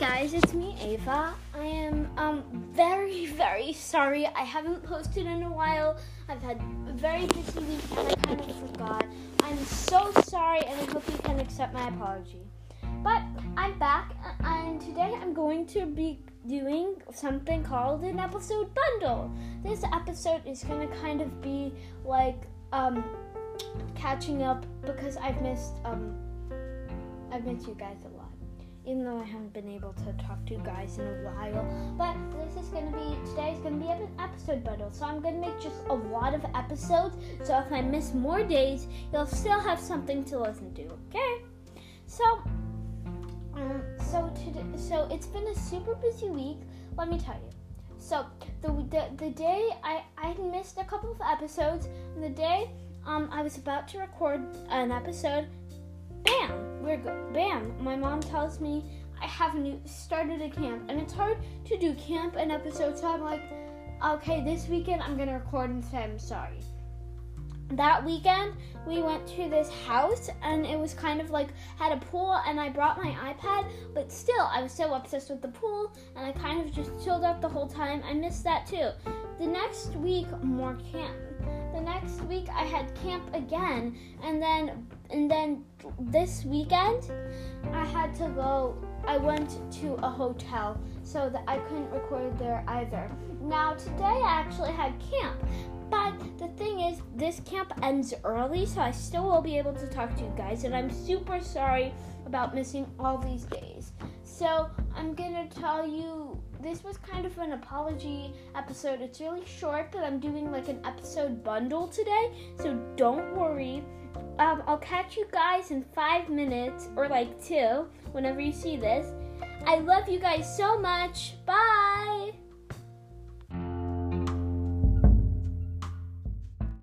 guys, it's me, Ava. I am very, very sorry. I haven't posted in a while. I've had a very busy week and I kind of forgot. I'm so sorry and I hope you can accept my apology. But I'm back and today I'm going to be doing something called an episode bundle. This episode is going to kind of be like catching up because I've missed you guys a lot. Even though I haven't been able to talk to you guys in a while. But today's going to be an episode bundle. So I'm going to make just a lot of episodes. So if I miss more days, you'll still have something to listen to, okay? So it's been a super busy week, let me tell you. So the day I missed a couple of episodes, and the day I was about to record an episode, bam, my mom tells me I haven't started a camp, and it's hard to do camp and episodes, so I'm like, okay, this weekend I'm going to record and say I'm sorry. That weekend, we went to this house, and it was kind of like, had a pool, and I brought my iPad, but still, I was so obsessed with the pool, and I kind of just chilled out the whole time. I missed that too. The next week, more camp. The next week, I had camp again, and then this weekend, I went to a hotel so that I couldn't record there either. Now, today, I actually had camp, but the thing is, this camp ends early, so I still will be able to talk to you guys, and I'm super sorry about missing all these days. So, I'm going to tell you, this was kind of an apology episode. It's really short, but I'm doing like an episode bundle today, so don't worry. I'll catch you guys in 5 minutes, or like 2, whenever you see this. I love you guys so much. Bye!